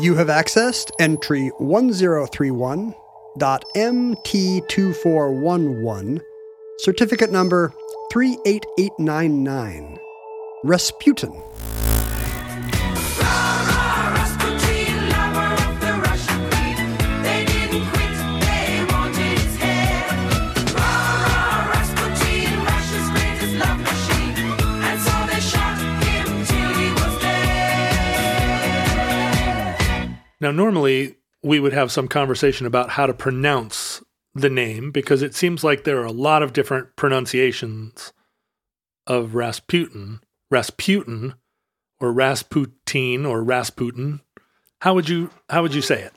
You have accessed entry 1031.MT2411, certificate number 38899, Rasputin. Now, normally, we would have some conversation about how to pronounce the name, because it seems like there are a lot of different pronunciations of Rasputin, Rasputin, or Rasputin, or Rasputin. How would you say it?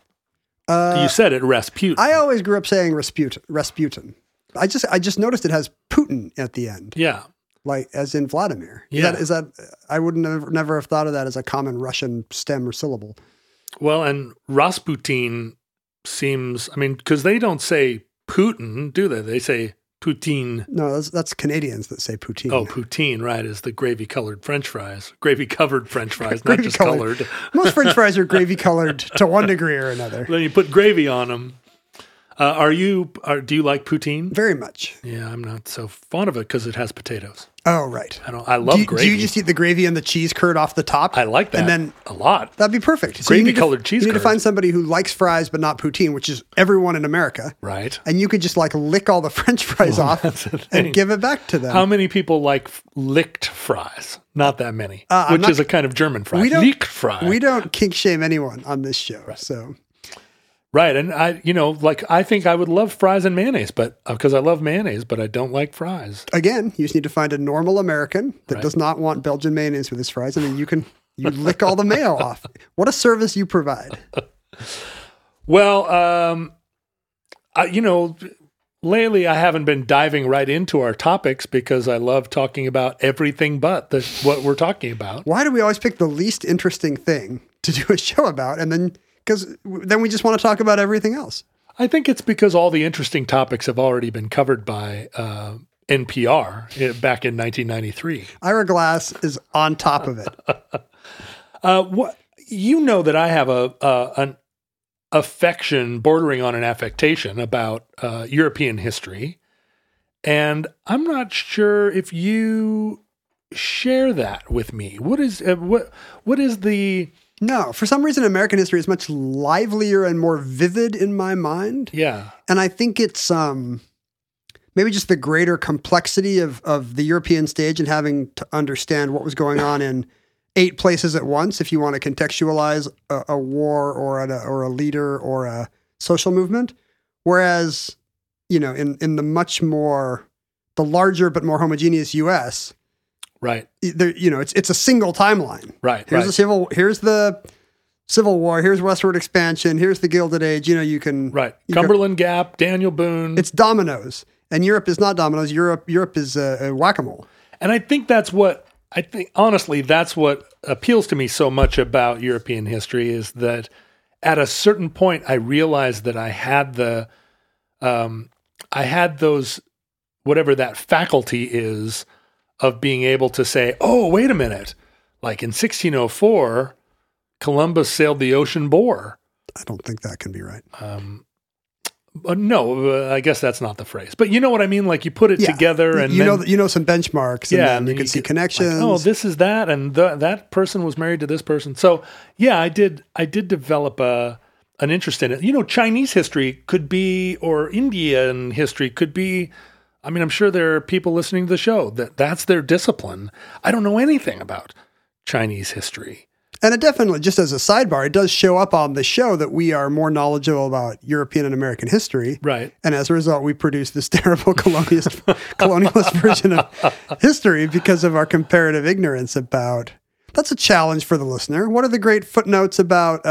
You said it, Rasputin. I always grew up saying Rasputin. I just noticed it has Putin at the end. Yeah. Like, as in Vladimir. Yeah. Is that I would never have thought of that as a common Russian stem or syllable. Well, and Rasputin seems, I mean, because they don't say Putin, do they? They say poutine. No, that's Canadians that say poutine. Oh, poutine, right, is the gravy-colored French fries. Gravy-covered French fries, not just colored. Most French fries are gravy-colored to one degree or another. Then you put gravy on them. Do you like poutine? Very much. Yeah, I'm not so fond of it because it has potatoes. Oh, right. I love gravy. Do you just eat the gravy and the cheese curd off the top? I like that. And then a lot. That'd be perfect. Gravy-colored cheese curd. You need to find somebody who likes fries but not poutine, which is everyone in America. Right. And you could just lick all the French fries off and give it back to them. How many people like licked fries? Not that many, which is a kind of German fry. Lick fry. We don't kink shame anyone on this show, right. So... Right, and I think I would love fries and mayonnaise, but because I love mayonnaise, but I don't like fries. Again, you just need to find a normal American that does not want Belgian mayonnaise with his fries, and then you lick all the mayo off. What a service you provide! Well, lately I haven't been diving right into our topics because I love talking about everything but what we're talking about. Why do we always pick the least interesting thing to do a show about, and then? Because then we just want to talk about everything else. I think it's because all the interesting topics have already been covered by NPR back in 1993. Ira Glass is on top of it. That I have an affection bordering on an affectation about European history, and I'm not sure if you share that with me. What is the No, for some reason, American history is much livelier and more vivid in my mind. Yeah. And I think it's maybe just the greater complexity of the European stage and having to understand what was going on in 8 places at once if you want to contextualize a war or a leader or a social movement. Whereas, in the much more, the larger but more homogeneous U.S., right. It's a single timeline. Right. Here's the Civil War, here's westward expansion, here's the Gilded Age, you can Right. Cumberland Gap, Daniel Boone. It's dominoes. And Europe is not dominoes. Europe is a whack-a-mole. And I think that's what appeals to me so much about European history is that at a certain point I realized that I had those whatever that faculty is of being able to say, oh, wait a minute. Like in 1604, Columbus sailed the ocean bore. I don't think that can be right. No, I guess that's not the phrase. But you know what I mean? Like you put it together and you know some benchmarks and then you can see connections. Like, oh, this is that and that person was married to this person. So, yeah, I did develop an interest in it. You know, Chinese history could be, or Indian history could be, I mean, I'm sure there are people listening to the show that's their discipline. I don't know anything about Chinese history. And it definitely, just as a sidebar, it does show up on the show that we are more knowledgeable about European and American history. Right. And as a result, we produce this terrible colonialist version of history because of our comparative ignorance about... That's a challenge for the listener. What are the great footnotes about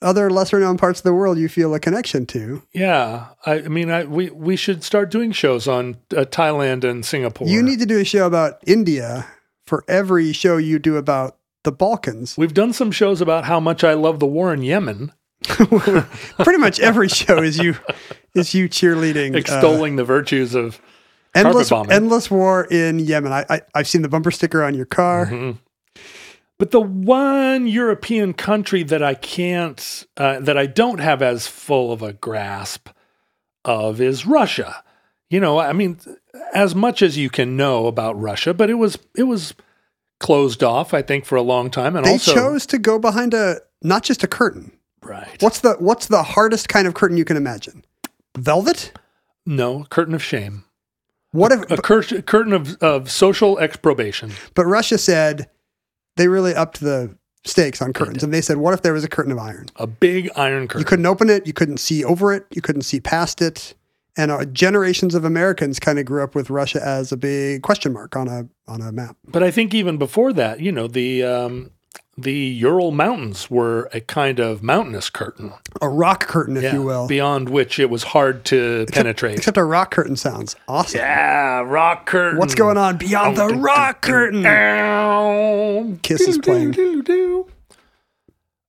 other lesser-known parts of the world you feel a connection to? Yeah. I mean, we should start doing shows on Thailand and Singapore. You need to do a show about India for every show you do about the Balkans. We've done some shows about how much I love the war in Yemen. Pretty much every show is you cheerleading, extolling the virtues of endless war in Yemen. I've seen the bumper sticker on your car. Mm-hmm. But the one European country that I can't, that I don't have as full of a grasp of is Russia. You know, I mean, as much as you can know about Russia, but it was closed off, I think, for a long time, and they also chose to go behind not just a curtain. Right. What's the hardest kind of curtain you can imagine? Velvet? No, curtain of shame. What if curtain of social exprobation? But Russia said they really upped the stakes on curtains, and they said, "What if there was a curtain of iron? A big iron curtain. You couldn't open it. You couldn't see over it. You couldn't see past it." And generations of Americans kind of grew up with Russia as a big question mark on a map. But I think even before that, you know, the Ural Mountains were a kind of mountainous curtain. A rock curtain, if you will. Beyond which it was hard to penetrate. Except a rock curtain sounds awesome. Yeah, rock curtain. What's going on beyond the rock curtain? Kiss is playing.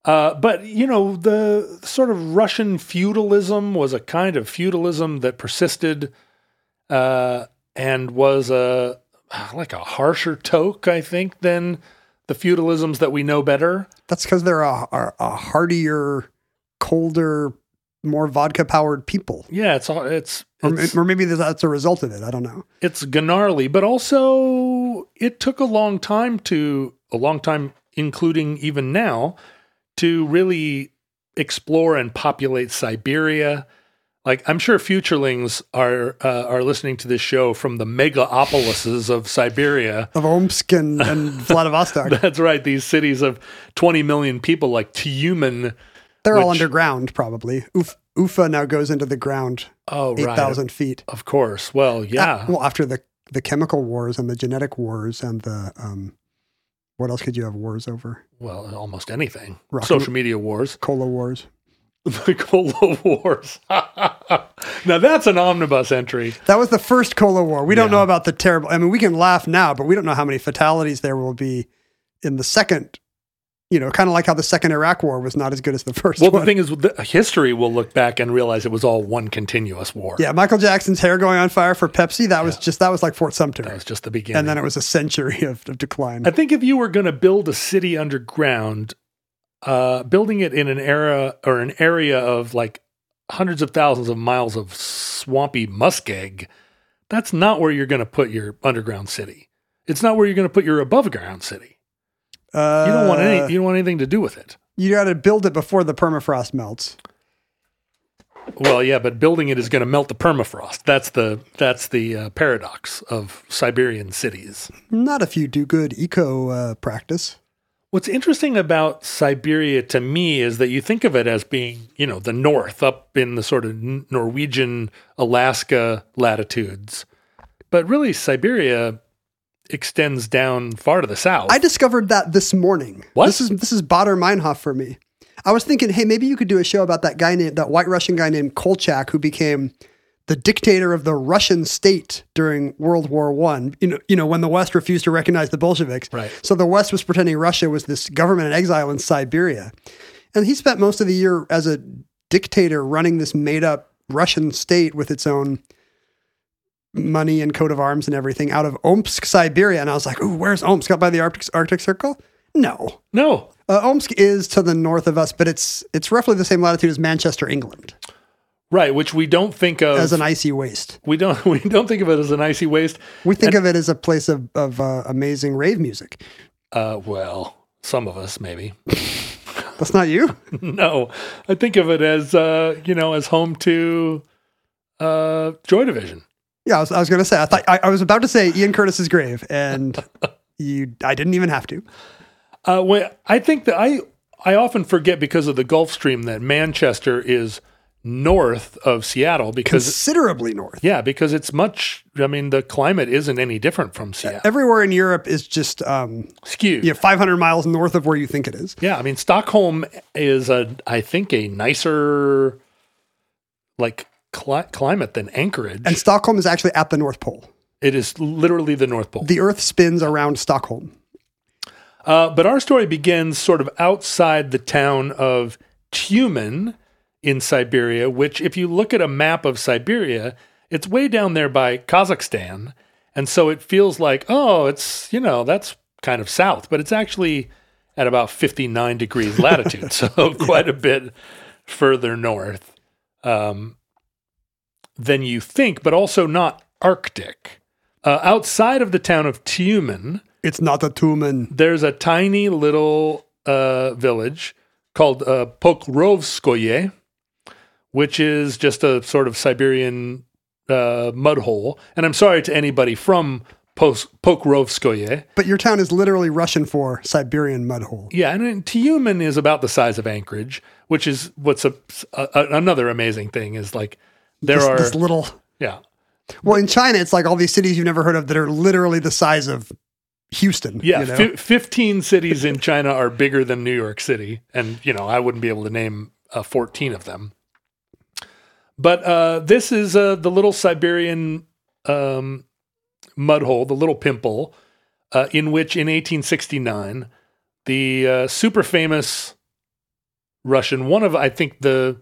But, you know, the sort of Russian feudalism was a kind of feudalism that persisted and was a harsher toque, I think, than the feudalisms that we know better. That's because they're a hardier, colder, more vodka-powered people. Yeah, or maybe that's a result of it. I don't know. It's gnarly, but also it took a long time, including even now, to really explore and populate Siberia. Like, I'm sure futurelings are listening to this show from the megapolises of Siberia. Of Omsk and Vladivostok. That's right. These cities of 20 million people like Tyumen. They're all underground, probably. Ufa now goes into the ground 8,000 feet. Of course. Well, yeah. After the chemical wars and the genetic wars and the... what else could you have wars over? Well, almost anything. Social media wars. Cola wars. The Cola Wars. Now that's an omnibus entry. That was the first Cola War. We don't know about the terrible... I mean, we can laugh now, but we don't know how many fatalities there will be in the second... You know, kind of like how the second Iraq War was not as good as the first one. Well, the thing is, history will look back and realize it was all one continuous war. Yeah, Michael Jackson's hair going on fire for Pepsi, that was like Fort Sumter. That was just the beginning. And then it was a century of decline. I think if you were going to build a city underground, building it in an area of like hundreds of thousands of miles of swampy muskeg, that's not where you're going to put your underground city. It's not where you're going to put your above-ground city. You don't want anything to do with it. You got to build it before the permafrost melts. Well, yeah, but building it is going to melt the permafrost. That's the paradox of Siberian cities. Not if you do good eco practice. What's interesting about Siberia to me is that you think of it as being, you know, the north up in the sort of Norwegian, Alaska latitudes, but really Siberia extends down far to the south. I discovered that this morning. What? This is Baader-Meinhof for me. I was thinking, hey, maybe you could do a show about that white Russian guy named Kolchak, who became the dictator of the Russian state during World War I, you know, when the West refused to recognize the Bolsheviks. Right. So the West was pretending Russia was this government in exile in Siberia. And he spent most of the year as a dictator running this made-up Russian state with its own money and coat of arms and everything out of Omsk, Siberia. And I was like, ooh, where's Omsk? Up by the Arctic Circle? No. Omsk is to the north of us, but it's roughly the same latitude as Manchester, England. Right, which we don't think of as an icy waste. We don't think of it as an icy waste. We think of it as a place of amazing rave music. Well, some of us maybe. That's not you? No, I think of it as as home to Joy Division. Yeah, I was going to say. I was about to say Ian Curtis's grave, and I didn't even have to. I think that I often forget because of the Gulf Stream that Manchester is north of Seattle, because considerably north. Yeah, because it's much. I mean, the climate isn't any different from Seattle. Yeah, everywhere in Europe is just skewed. Yeah, 500 miles north of where you think it is. Yeah, I mean, Stockholm is I think a nicer climate than Anchorage. And Stockholm is actually at the North Pole. It is literally the North Pole. The Earth spins around Stockholm. But our story begins sort of outside the town of Tyumen in Siberia, which if you look at a map of Siberia, it's way down there by Kazakhstan. And so it feels like, oh, it's, that's kind of south, but it's actually at about 59 degrees latitude. So quite a bit further north than you think, but also not Arctic. Outside of the town of Tyumen. It's not a Tyumen. There's a tiny little village called Pokrovskoye, which is just a sort of Siberian mud hole. And I'm sorry to anybody from Pokrovskoye. But your town is literally Russian for Siberian mud hole. Yeah, and Tyumen is about the size of Anchorage, which is what's another amazing thing is this little... Yeah. Well, in China, it's like all these cities you've never heard of that are literally the size of Houston. Yeah, 15 cities in China are bigger than New York City. And, I wouldn't be able to name 14 of them. But this is the little Siberian mud hole, the little pimple, in which in 1869, the super famous Russian, one of, I think, the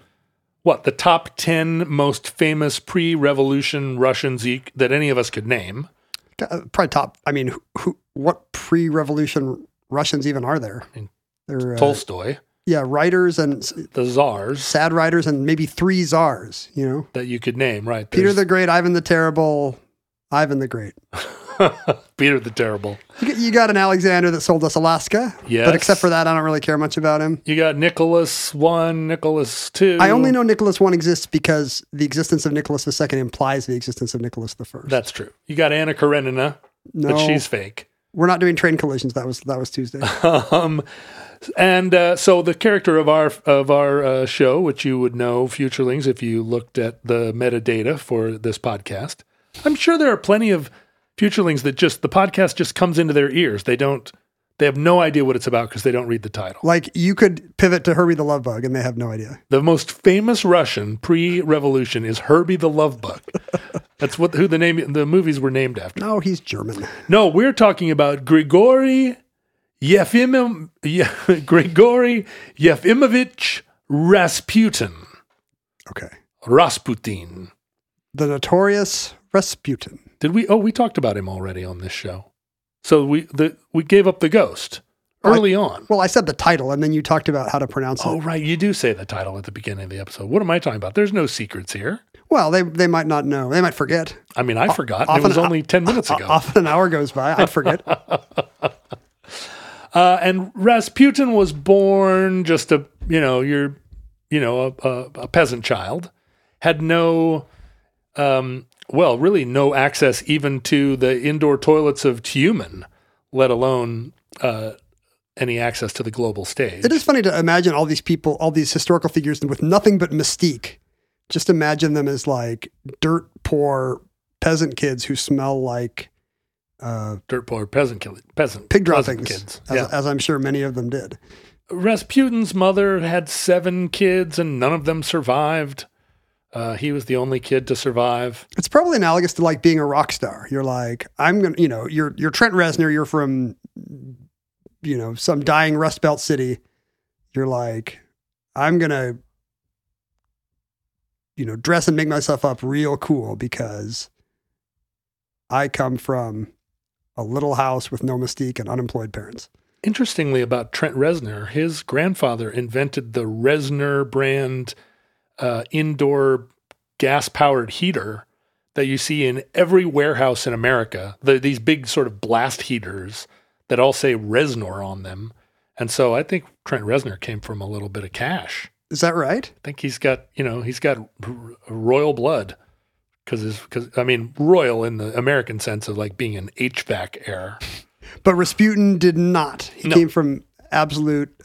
top 10 most famous pre-revolution Russians that any of us could name. Probably top. I mean, what pre-revolution Russians even are there? I mean, they're Tolstoy. Yeah, writers and... The czars. Sad writers and maybe three czars, That you could name, right. Peter the Great, Ivan the Great. Peter the Terrible. You got an Alexander that sold us Alaska. Yes. But except for that, I don't really care much about him. You got Nicholas I, Nicholas II. I only know Nicholas I exists because the existence of Nicholas II implies the existence of Nicholas I. That's true. You got Anna Karenina. No. But she's fake. We're not doing train collisions. That was Tuesday. And so the character of our show, which you would know, Futurelings, if you looked at the metadata for this podcast, I'm sure there are plenty of Futurelings that the podcast just comes into their ears. They have no idea what it's about because they don't read the title. Like you could pivot to Herbie the Love Bug and they have no idea. The most famous Russian pre-revolution is Herbie the Love Bug. That's the movies were named after. No, he's German. No, we're talking about Grigory Yefimovich Rasputin. Okay. Rasputin. The notorious Rasputin. Did we? Oh, we talked about him already on this show. So we gave up the ghost early on. Well, I said the title, and then you talked about how to pronounce it. Oh, right. You do say the title at the beginning of the episode. What am I talking about? There's no secrets here. Well, they might not know. They might forget. I mean, I forgot. It was only 10 minutes ago. Often an hour goes by. I forget. And Rasputin was born just a peasant child, had no, really no access even to the indoor toilets of Tyumen, let alone any access to the global stage. It is funny to imagine all these people, all these historical figures with nothing but mystique. Just imagine them as dirt poor peasant kids who smell like... dirt poor peasant pig droppings kids, as I'm sure many of them did. Rasputin's mother had 7 kids and none of them survived. He was the only kid to survive. It's probably analogous to being a rock star. You're like, I'm gonna, you're Trent Reznor. You're from, some dying Rust Belt city. You're like, I'm gonna, dress and make myself up real cool because I come from a little house with no mystique and unemployed parents. Interestingly about Trent Reznor, his grandfather invented the Reznor brand indoor gas-powered heater that you see in every warehouse in America, these big sort of blast heaters that all say Reznor on them. And so I think Trent Reznor came from a little bit of cash. Is that right? I think he's got royal blood. Because royal in the American sense of like being an HVAC heir. But Rasputin did not. He came from absolute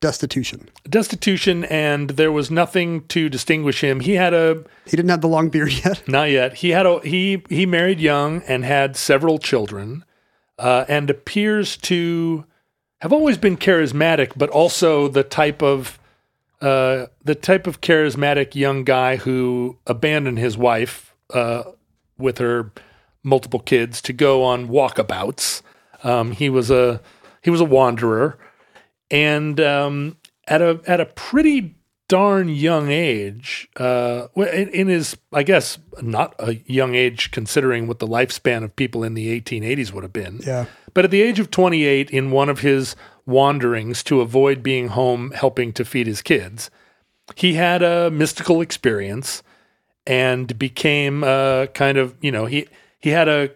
destitution. Destitution, and there was nothing to distinguish him. He didn't have the long beard yet. Not yet. He married young and had several children, and appears to have always been charismatic, but also the type of charismatic young guy who abandoned his wife with her multiple kids to go on walkabouts. He was a wanderer, and at a pretty darn young age, in his, I guess, not a young age considering what the lifespan of people in the 1880s would have been. Yeah. But at the age of 28, in one of his wanderings to avoid being home helping to feed his kids, he had a mystical experience and became he had a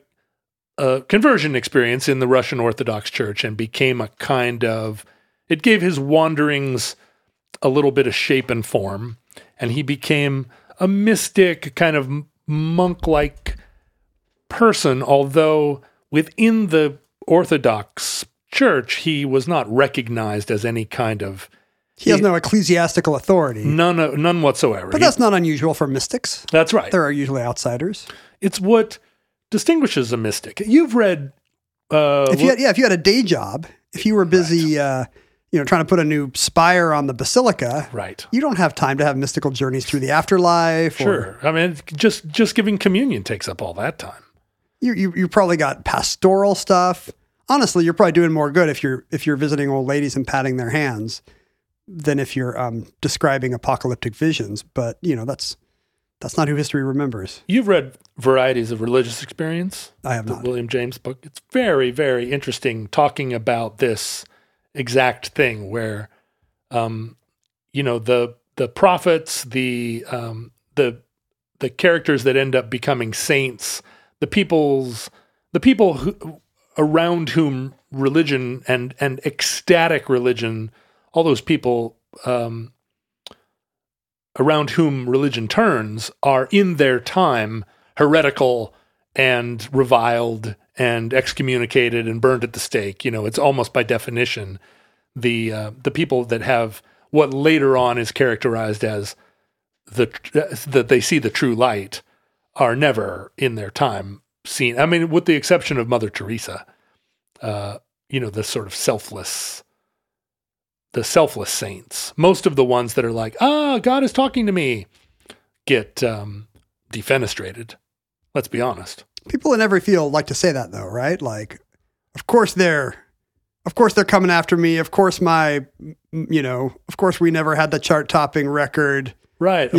conversion experience in the Russian Orthodox Church and became a kind of, it gave his wanderings a little bit of shape and form, and he became a mystic, kind of monk-like person, although within the Orthodox Church, he was not recognized as any kind of... He has no ecclesiastical authority. None whatsoever. But that's not unusual for mystics. That's right. There are usually outsiders. It's what distinguishes a mystic. You've read... If you had a day job, if you were busy... Right. Trying to put a new spire on the basilica. Right. You don't have time to have mystical journeys through the afterlife. Sure. Just giving communion takes up all that time. You probably got pastoral stuff. Honestly, you're probably doing more good if you're visiting old ladies and patting their hands than if you're describing apocalyptic visions. But that's not who history remembers. You've read Varieties of Religious Experience. I have not. The William James book. It's very, very interesting talking about this exact thing where, the prophets, the characters that end up becoming saints, the people around whom religion and ecstatic religion, all those people around whom religion turns are in their time heretical and reviled and excommunicated and burned at the stake. It's almost by definition the people that have what later on is characterized as that they see the true light are never in their time seen. I mean, with the exception of Mother Teresa, the sort of selfless saints. Most of the ones that are like, God is talking to me, get defenestrated. Let's be honest. People in every field like to say that, though, right? Like, of course they're coming after me. Of course, we never had the chart-topping record, right?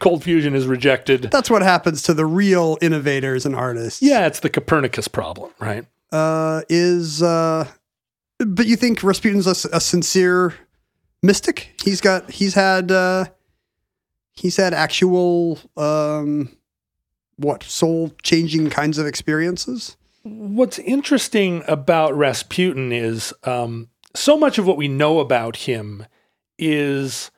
Cold fusion is rejected. That's what happens to the real innovators and artists. Yeah, it's the Copernicus problem, right? But you think Rasputin's a sincere mystic? He's had actual. What, soul-changing kinds of experiences? What's interesting about Rasputin is so much of what we know about him is,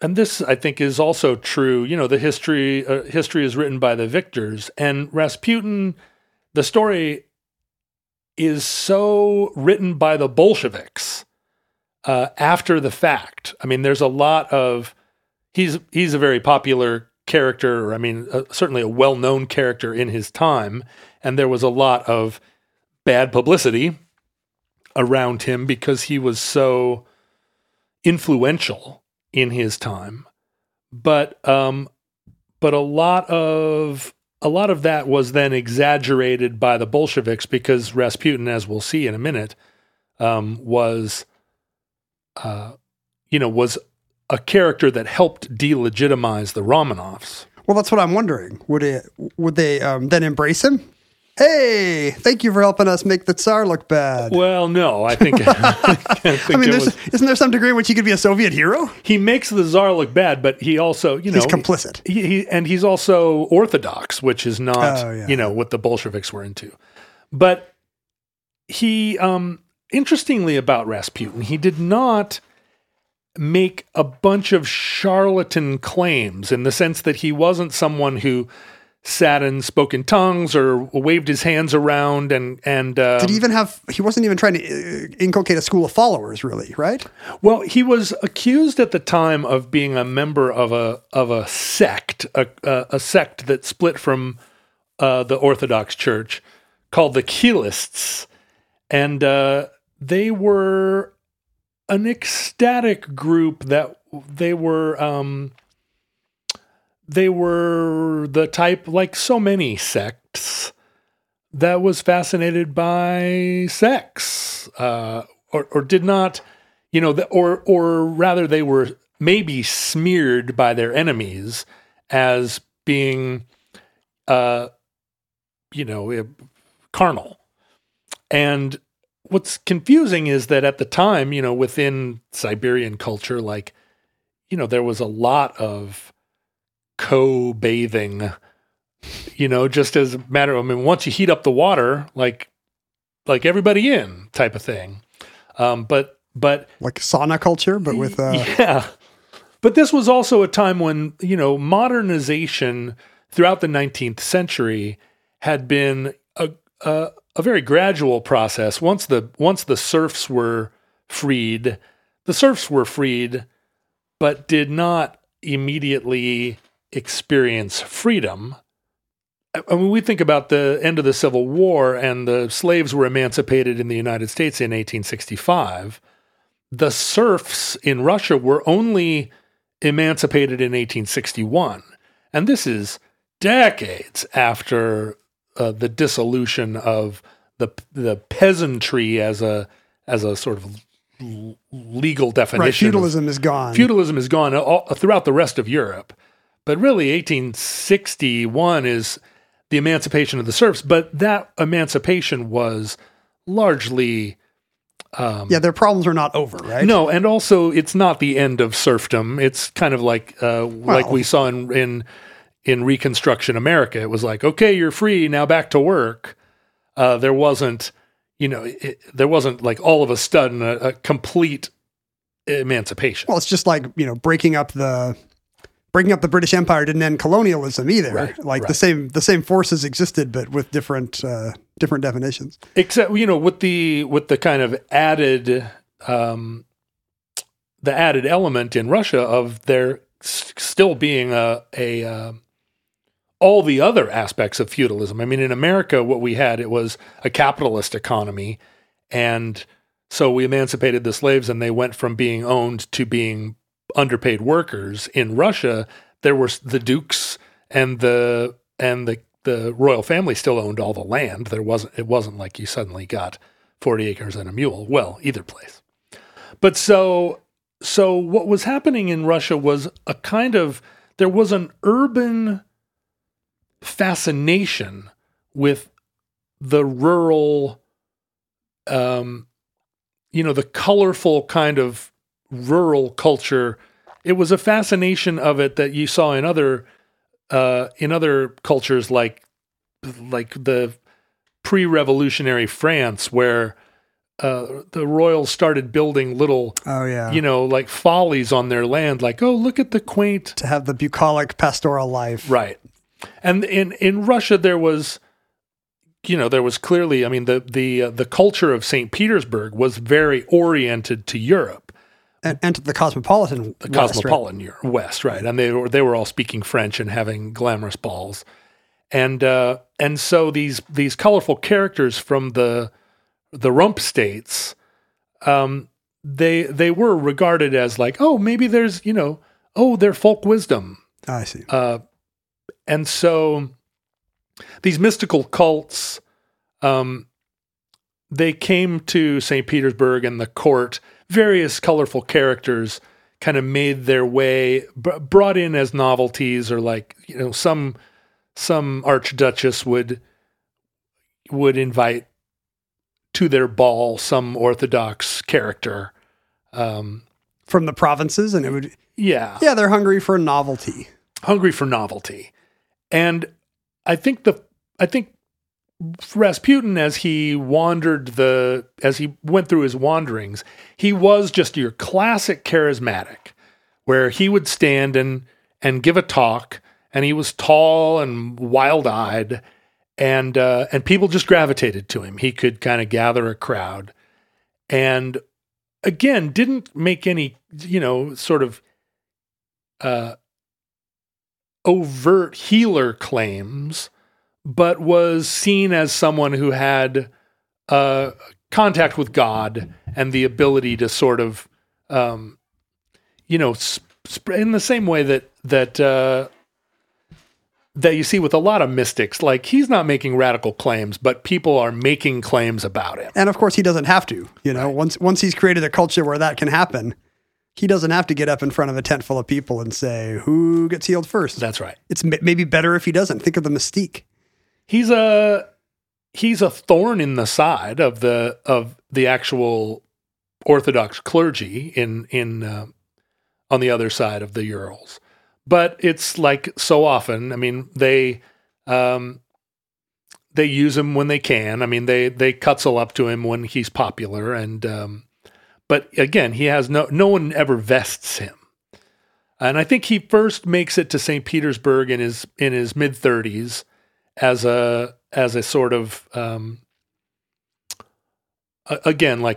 and this I think is also true, the history is written by the victors, and Rasputin, the story is so written by the Bolsheviks after the fact. I mean, there's a lot of, he's a very popular character, certainly a well-known character in his time, and there was a lot of bad publicity around him because he was so influential in his time. But a lot of that was then exaggerated by the Bolsheviks because Rasputin, as we'll see in a minute, was a character that helped delegitimize the Romanovs. Well, that's what I'm wondering. Would they then embrace him? Hey, thank you for helping us make the Tsar look bad. Well, no, I think... I mean, isn't there some degree in which he could be a Soviet hero? He makes the Tsar look bad, but he also, you know... He's complicit. And he's also Orthodox, which is not, you know, what the Bolsheviks were into. But he... interestingly about Rasputin, he did not make a bunch of charlatan claims in the sense that he wasn't someone who... sat and spoke in tongues or waved his hands around and did he even have, he wasn't even trying to inculcate a school of followers, really, right? Well, he was accused at the time of being a member of a sect, a sect that split from the Orthodox Church called the Keelists, and they were an ecstatic group that they were... They were the type, like so many sects, that was fascinated by sex, or did not, you know, or rather they were maybe smeared by their enemies as being, you know, carnal. And what's confusing is that at the time, you know, within Siberian culture, like, you know, there was a lot of co-bathing, you know, just as a matter of, I mean, once you heat up the water, like everybody in type of thing. But like sauna culture, but with, yeah, but this was also a time when, you know, modernization throughout the 19th century had been a very gradual process. Once the serfs were freed, but did not immediately experience freedom. I mean, we think about the end of the Civil War and the slaves were emancipated in the United States in 1865. The serfs in Russia were only emancipated in 1861. And this is decades after the dissolution of the peasantry as a sort of legal definition. Right, feudalism is gone. Feudalism is gone throughout the rest of Europe. But really, 1861 is the emancipation of the serfs, but that emancipation was largely... their problems are not over, right? No, and also it's not the end of serfdom. It's kind of like we saw in Reconstruction America. It was like, okay, you're free, now back to work. There wasn't, you know, there wasn't like all of a sudden a complete emancipation. Well, it's just like, you know, breaking up the British Empire didn't end colonialism either. Right. The same forces existed, but with different definitions. Except, you know, with the kind of added the added element in Russia of there still being all the other aspects of feudalism. I mean, in America, what we had, it was a capitalist economy, and so we emancipated the slaves, and they went from being owned to being underpaid workers. In Russia, there were the dukes and the royal family still owned all the land. It wasn't like you suddenly got 40 acres and a mule. Well, either place. But so what was happening in Russia was there was an urban fascination with the rural, you know, the colorful kind of rural culture. It was a fascination of it that you saw in other cultures, like the pre-revolutionary France, where the royals started building little, you know, like follies on their land. Like, oh, look at the quaint, to have the bucolic pastoral life, right? And in Russia, there was clearly, I mean, the culture of St. Petersburg was very oriented to Europe. And to the cosmopolitan West, right? And they were all speaking French and having glamorous balls, and so these colorful characters from the rump states, they were regarded as like, oh, maybe there's, you know, oh, they're folk wisdom. I see. And so these mystical cults, they came to St. Petersburg and the court. Various colorful characters kind of made their way, brought in as novelties, or like, you know, some archduchess would, would invite to their ball some Orthodox character from the provinces, and it would they're hungry for novelty. And I think Rasputin, as he went through his wanderings, he was just your classic charismatic, where he would stand and give a talk, and he was tall and wild-eyed, and people just gravitated to him. He could kind of gather a crowd, and again, didn't make any, sort of overt healer claims, but was seen as someone who had contact with God and the ability to sort of, in the same way that you see with a lot of mystics. Like, he's not making radical claims, but people are making claims about him. And of course, he doesn't have to. Right. Once he's created a culture where that can happen, he doesn't have to get up in front of a tent full of people and say, who gets healed first? That's right. It's maybe better if he doesn't. Think of the mystique. He's a thorn in the side of the actual Orthodox clergy in on the other side of the Urals. But it's like so often, they use him when they can. They cudgel up to him when he's popular, and but again, he has no one ever vests him. And I think he first makes it to St. Petersburg in his mid-30s as a sort of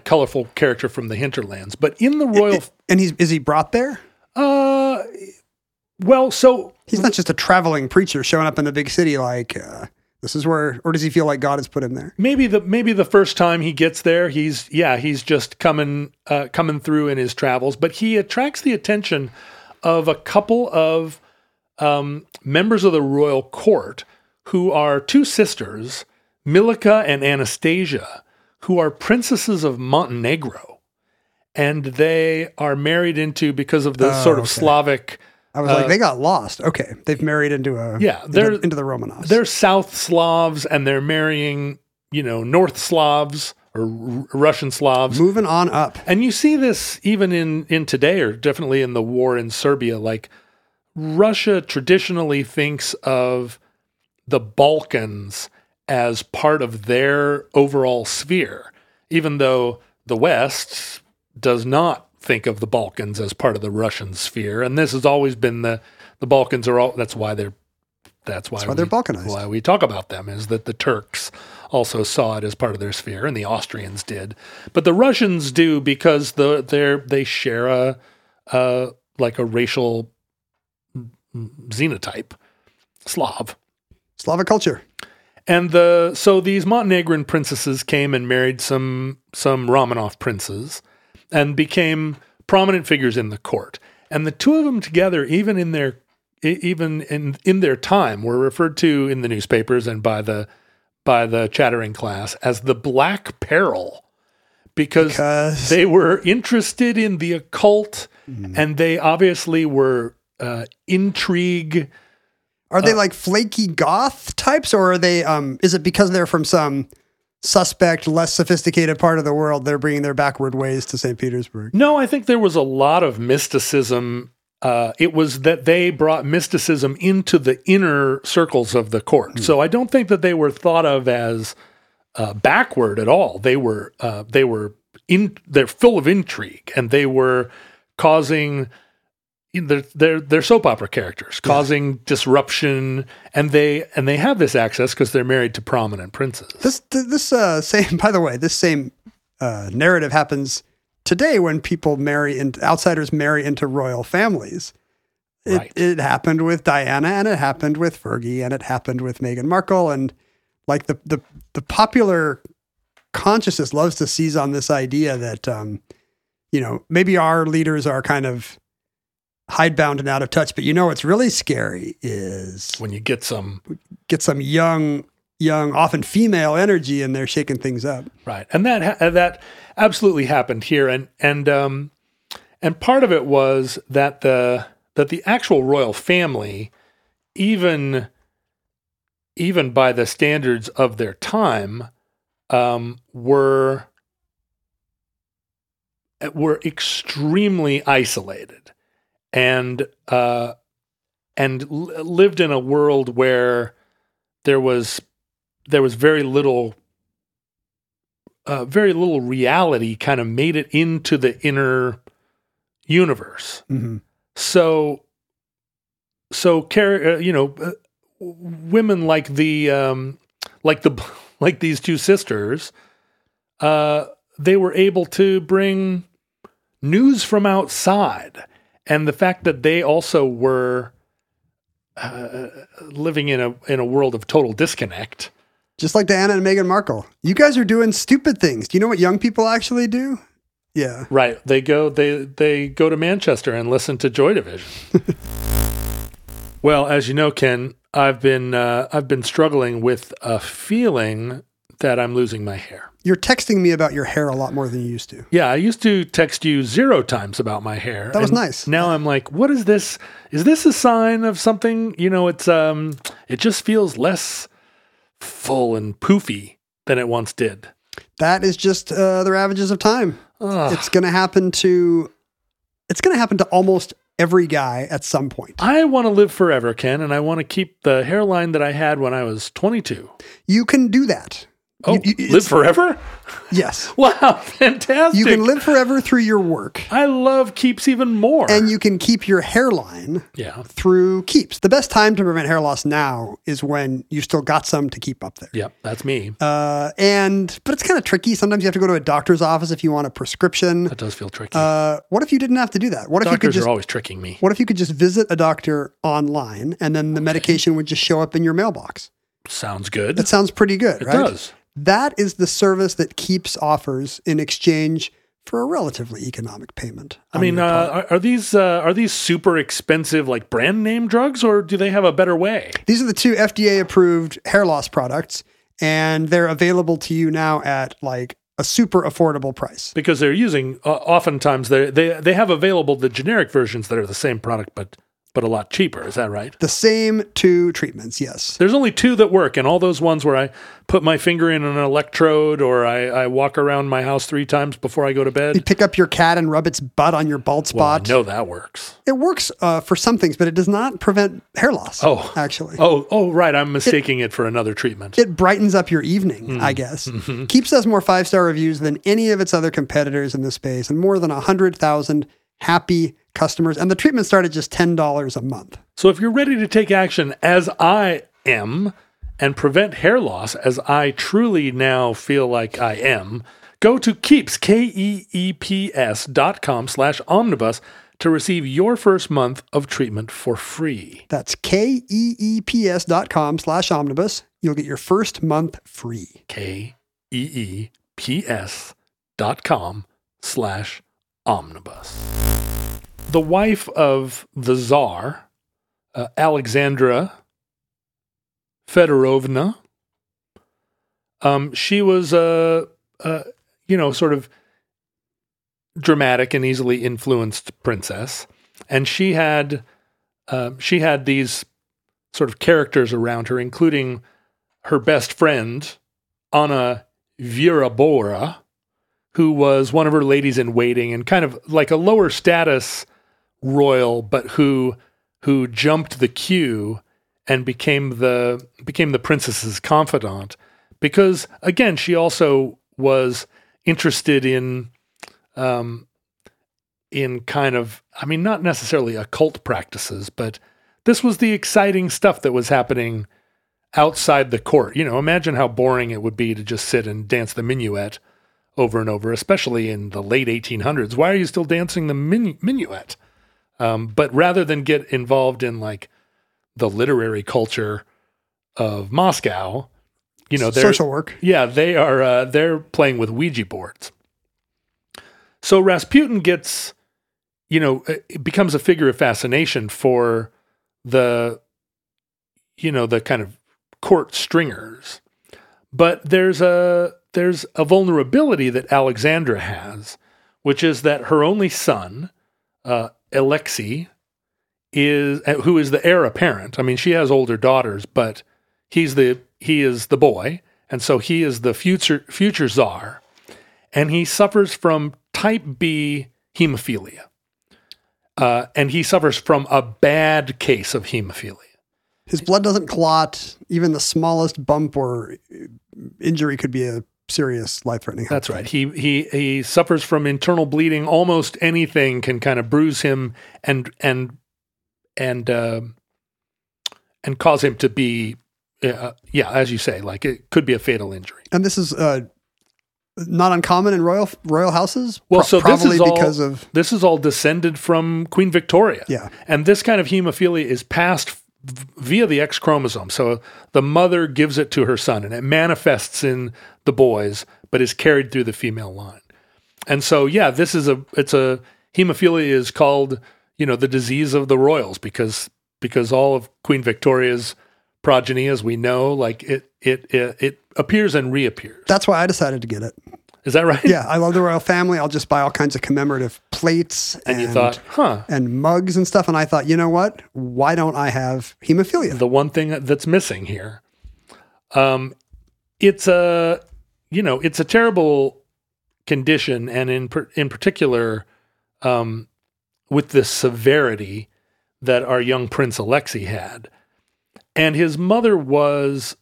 colorful character from the hinterlands. But in the royal, is he brought there? He's not just a traveling preacher showing up in the big city like this is where, or does he feel like God has put him there? Maybe the first time he gets there, he's just coming through in his travels, but he attracts the attention of a couple of members of the royal court who are two sisters, Milica and Anastasia, who are princesses of Montenegro, and they are married into because of the Slavic. I was they got lost. Okay. They've married into the Romanovs. They're South Slavs, and they're marrying, North Slavs or Russian Slavs. Moving on up. And you see this even in today, or definitely in the war in Serbia. Like, Russia traditionally thinks of the Balkans as part of their overall sphere, even though the West does not think of the Balkans as part of the Russian sphere, and this has always been the Balkans are all. That's why they're Balkanized. Why we talk about them is that the Turks also saw it as part of their sphere, and the Austrians did, but the Russians do because they share a racial xenotype, Slavic culture, and so these Montenegrin princesses came and married some Romanov princes, and became prominent figures in the court. And the two of them together, even in their time, were referred to in the newspapers and by the chattering class as the Black Peril, because they were interested in the occult, and they obviously were intrigue. Are they like flaky goth types, or are they? Is it because they're from some suspect, less sophisticated part of the world, they're bringing their backward ways to St. Petersburg? No, I think there was a lot of mysticism. It was that they brought mysticism into the inner circles of the court. Mm-hmm. So I don't think that they were thought of as backward at all. They're full of intrigue, and they were causing they're soap opera characters, causing disruption, and they have this access because they're married to prominent princes. This same narrative happens today when people outsiders marry into royal families. It happened with Diana, and it happened with Fergie, and it happened with Meghan Markle, and like the popular consciousness loves to seize on this idea that maybe our leaders are kind of hidebound and out of touch, but what's really scary is when you get some young, often female energy, and they're shaking things up. Right, and that absolutely happened here, and part of it was that the actual royal family, even even by the standards of their time, were extremely isolated and lived in a world where there was very little reality kind of made it into the inner universe. Mm-hmm. So women like these two sisters, they were able to bring news from outside, and the fact that they also were living in a world of total disconnect. Just like Diana and Meghan Markle. You guys are doing stupid things. Do you know what young people actually do? Yeah. Right. They go to Manchester and listen to Joy Division. Well, as you know, Ken, I've been struggling with a feeling that I'm losing my hair. You're texting me about your hair a lot more than you used to. Yeah, I used to text you 0 times about my hair. That was nice. Now I'm like, what is this? Is this a sign of something? You know, it's it just feels less full and poofy than it once did. That is just the ravages of time. Ugh. It's going to happen to almost every guy at some point. I want to live forever, Ken, and I want to keep the hairline that I had when I was 22. You can do that. Oh, live forever? Yes. Wow, fantastic. You can live forever through your work. I love Keeps even more. And you can keep your hairline through Keeps. The best time to prevent hair loss now is when you still got some to keep up there. Yep, that's me. But it's kind of tricky. Sometimes you have to go to a doctor's office if you want a prescription. That does feel tricky. What if you didn't have to do that? Doctors are always tricking me. What if you could just visit a doctor online and then the medication would just show up in your mailbox? Sounds good. That sounds pretty good, right? It does. That is the service that Keeps offers in exchange for a relatively economic payment. I mean, are these super expensive, like brand name drugs, or do they have a better way? These are the 2 FDA approved hair loss products, and they're available to you now at like a super affordable price. Because they're using oftentimes they have available the generic versions that are the same product, but a lot cheaper. Is that right? The same 2 treatments, yes. There's only 2 that work, and all those ones where I put my finger in an electrode or I walk around my house 3 times before I go to bed. You pick up your cat and rub its butt on your bald spot. Well, I know that works. It works for some things, but it does not prevent hair loss, actually. Oh, right. I'm mistaking it for another treatment. It brightens up your evening, I guess. Mm-hmm. Keeps has more 5-star reviews than any of its other competitors in this space, and more than 100,000 happy customers, and the treatment started just $10 a month. So if you're ready to take action as I am and prevent hair loss as I truly now feel like I am, go to Keeps, KEEPS.com/omnibus to receive your first month of treatment for free. That's KEEPS.com/omnibus. You'll get your first month free. KEEPS.com/omnibus. The wife of the Tsar, Alexandra Fedorovna, she was, sort of dramatic and easily influenced princess, and she had these sort of characters around her, including her best friend Anna Virabora, who was one of her ladies in waiting and kind of like a lower status royal, but who jumped the queue and became the princess's confidant, because again she also was interested in kind of, I mean, not necessarily occult practices, but this was the exciting stuff that was happening outside the court. You know, imagine how boring it would be to just sit and dance the minuet over and over, especially in the late 1800s. Why are you still dancing the minuet? But rather than get involved in like the literary culture of Moscow, you know, social work. Yeah, they are they're playing with Ouija boards. So Rasputin gets, you know, it becomes a figure of fascination for the kind of court stringers. But there's a vulnerability that Alexandra has, which is that her only son, Alexei, who is the heir apparent. I mean, she has older daughters, but He is the boy, and so he is the future czar, and he suffers from type B hemophilia, and he suffers from a bad case of hemophilia. His blood doesn't clot. Even the smallest bump or injury could be a serious life-threatening. That's right. He suffers from internal bleeding. Almost anything can kind of bruise him and cause him to be, as you say, like it could be a fatal injury. And this is not uncommon in royal houses. Well, this is all descended from Queen Victoria. Yeah, and this kind of hemophilia is passed via the X chromosome. So the mother gives it to her son, and it manifests in the boys, but is carried through the female line. And so, yeah, hemophilia is called, the disease of the royals because all of Queen Victoria's progeny, as we know, like it appears and reappears. That's why I decided to get it. Is that right? Yeah, I love the royal family. I'll just buy all kinds of commemorative plates and mugs and stuff. And I thought, you know what? Why don't I have hemophilia? The one thing that's missing here. It's a terrible condition, and in particular, with the severity that our young Prince Alexei had, and his mother was,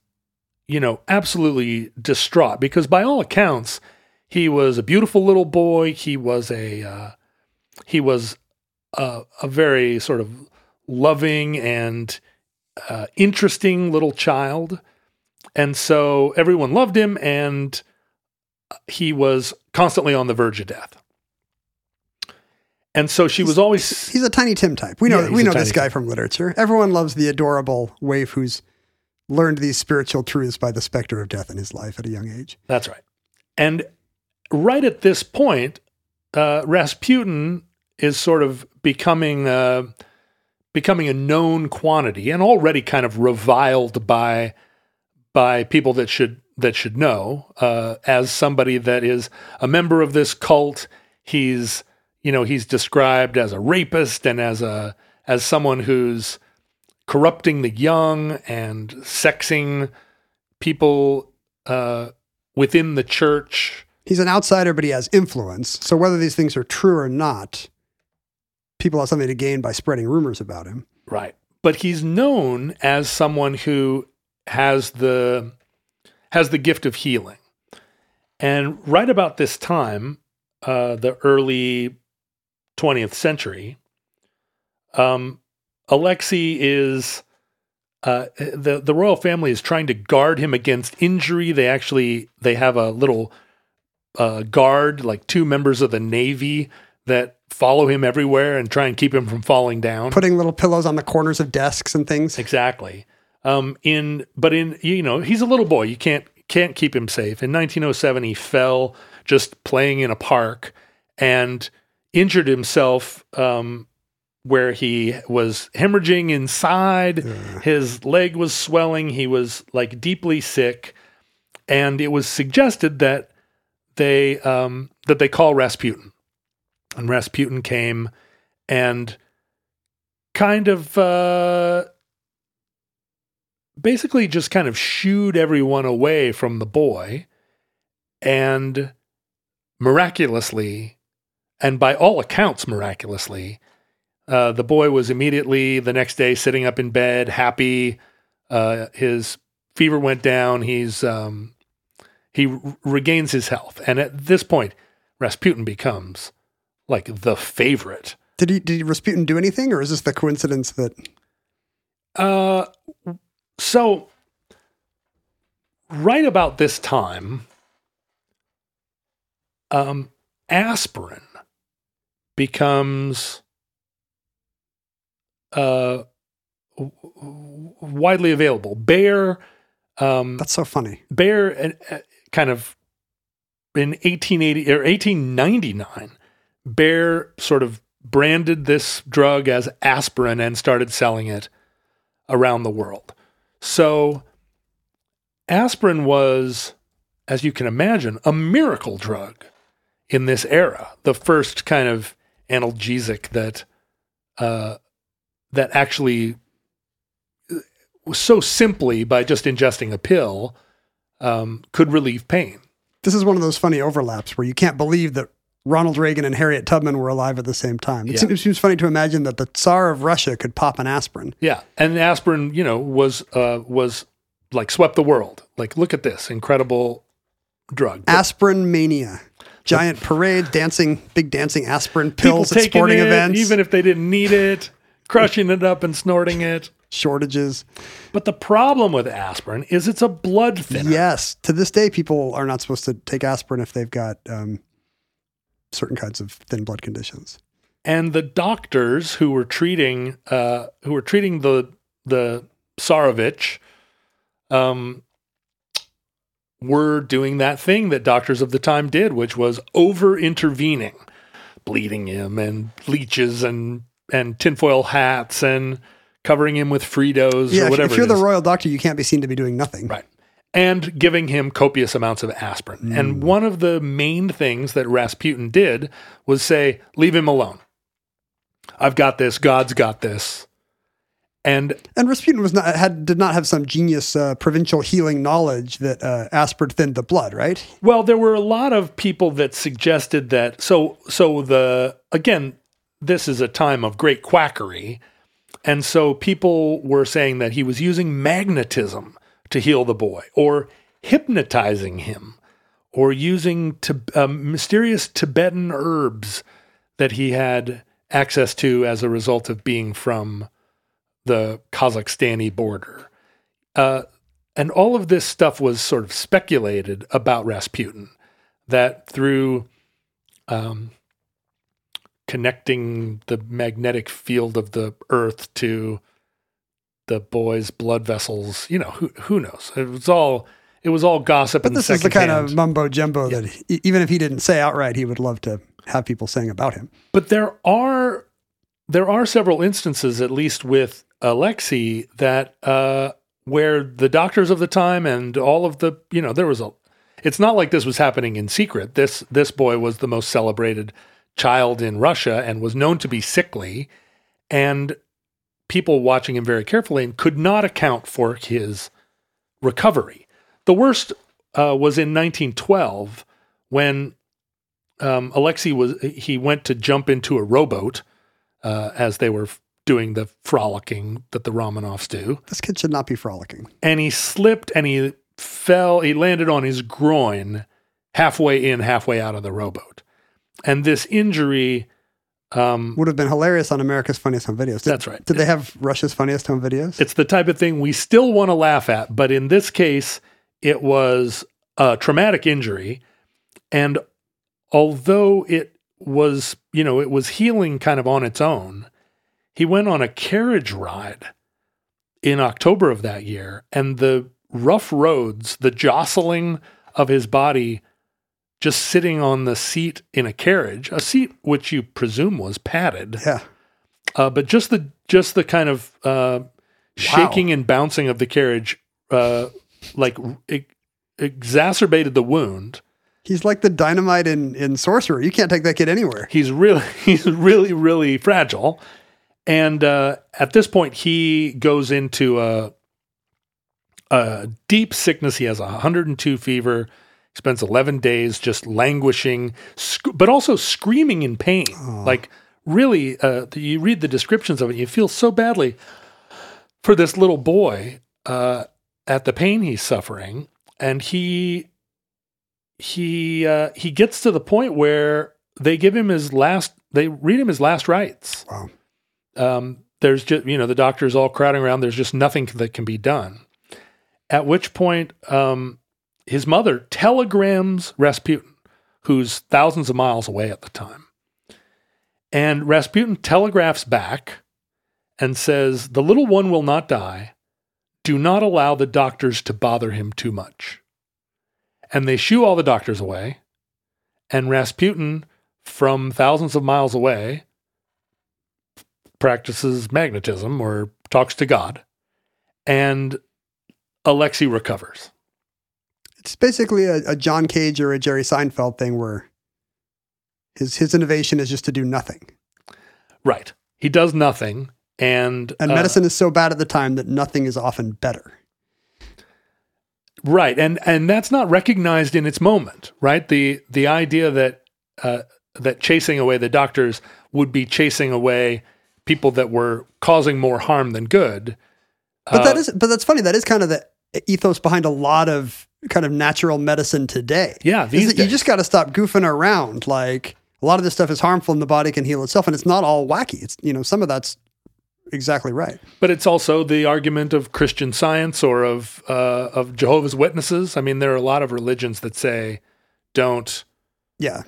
absolutely distraught because by all accounts, he was a beautiful little boy. He was a very sort of loving and interesting little child, and so everyone loved him, and he was constantly on the verge of death. And so he's always. He's a Tiny Tim type. We know this guy from literature. Everyone loves the adorable waif who's learned these spiritual truths by the specter of death in his life at a young age. That's right, and. Right at this point, Rasputin is sort of becoming a known quantity and already kind of reviled by people that should know as somebody that is a member of this cult. He's described as a rapist and as someone who's corrupting the young and sexing people within the church. He's an outsider, but he has influence. So whether these things are true or not, people have something to gain by spreading rumors about him. Right. But he's known as someone who has the gift of healing. And right about this time, the early 20th century, Alexei is... the royal family is trying to guard him against injury. They have a little... guard, like two members of the Navy that follow him everywhere and try and keep him from falling down. Putting little pillows on the corners of desks and things. Exactly. He's a little boy. You can't keep him safe. In 1907, he fell just playing in a park and injured himself where he was hemorrhaging inside. His leg was swelling. He was like deeply sick. And it was suggested that they call Rasputin. And Rasputin came and kind of basically just kind of shooed everyone away from the boy, and miraculously, and by all accounts miraculously, the boy was immediately the next day sitting up in bed, happy. His fever went down. He regains his health, and at this point, Rasputin becomes like the favorite. Did Rasputin do anything, or is this the coincidence that? So right about this time, aspirin becomes widely available. Bayer. That's so funny. Bayer and. Kind of in 1880 or 1899, Bayer sort of branded this drug as aspirin and started selling it around the world. So aspirin was, as you can imagine, a miracle drug in this era, the first kind of analgesic that actually so simply by just ingesting a pill could relieve pain. This is one of those funny overlaps where you can't believe that Ronald Reagan and Harriet Tubman were alive at the same time. It seems funny to imagine that the Tsar of Russia could pop an aspirin. Yeah, and aspirin, you know, was like swept the world. Like, look at this incredible drug. Aspirin mania. Giant parade, big dancing aspirin pills at sporting events. Even if they didn't need it, crushing it up and snorting it. Shortages. But the problem with aspirin is it's a blood thinner. Yes. To this day, people are not supposed to take aspirin if they've got certain kinds of thin blood conditions. And the doctors who were treating the Tsarevich were doing that thing that doctors of the time did, which was over-intervening, bleeding him and leeches and tinfoil hats and covering him with Fritos or whatever. If you're the royal doctor, you can't be seen to be doing nothing. Right. And giving him copious amounts of aspirin. Mm. And one of the main things that Rasputin did was say, leave him alone. I've got this. God's got this. And Rasputin did not have some genius provincial healing knowledge that aspirin thinned the blood, right? Well, there were a lot of people that suggested that. So this is a time of great quackery, and so people were saying that he was using magnetism to heal the boy, or hypnotizing him, or using mysterious Tibetan herbs that he had access to as a result of being from the Kazakhstani border. And all of this stuff was sort of speculated about Rasputin, that through connecting the magnetic field of the earth to the boy's blood vessels, you know, who knows? It was all gossip. But this is the kind of mumbo jumbo that even if he didn't say outright, he would love to have people saying about him. But there are several instances, at least with Alexei, that where the doctors of the time and all of the, you know, it's not like this was happening in secret. This boy was the most celebrated child in Russia and was known to be sickly, and people watching him very carefully and could not account for his recovery. The worst was in 1912 when Alexei went to jump into a rowboat as they were doing the frolicking that the Romanovs do. This kid should not be frolicking. And he slipped and he fell. He landed on his groin halfway in, halfway out of the rowboat. And this injury would have been hilarious on America's Funniest Home Videos. That's right. Did they have Russia's Funniest Home Videos? It's the type of thing we still want to laugh at, but in this case, it was a traumatic injury. And although it was, you know, it was healing kind of on its own, he went on a carriage ride in October of that year, and the rough roads, the jostling of his body, just sitting on the seat in a carriage, a seat which you presume was padded. Yeah. But just the kind of shaking and bouncing of the carriage, exacerbated the wound. He's like the dynamite in Sorcerer. You can't take that kid anywhere. He's really fragile. And at this point, he goes into a deep sickness. He has 102 fever. Spends 11 days just languishing, but also screaming in pain. Oh. Like, really, you read the descriptions of it, you feel so badly for this little boy at the pain he's suffering. And he gets to the point where they read him his last rites. Wow. There's just, you know, the doctors all crowding around. There's just nothing that can be done. At which point, his mother telegrams Rasputin, who's thousands of miles away at the time. And Rasputin telegraphs back and says, "The little one will not die. Do not allow the doctors to bother him too much." And they shoo all the doctors away. And Rasputin, from thousands of miles away, practices magnetism or talks to God. And Alexei recovers. It's basically a John Cage or a Jerry Seinfeld thing where his innovation is just to do nothing. Right. He does nothing, And medicine is so bad at the time that nothing is often better. Right. And that's not recognized in its moment, right? The idea that that chasing away the doctors would be chasing away people that were causing more harm than good. But that's funny. That is kind of the ethos behind a lot of kind of natural medicine today. Yeah. You just got to stop goofing around. Like, a lot of this stuff is harmful and the body can heal itself, and it's not all wacky. It's, you know, some of that's exactly right. But it's also the argument of Christian Science or of Jehovah's Witnesses. I mean, there are a lot of religions that say, don't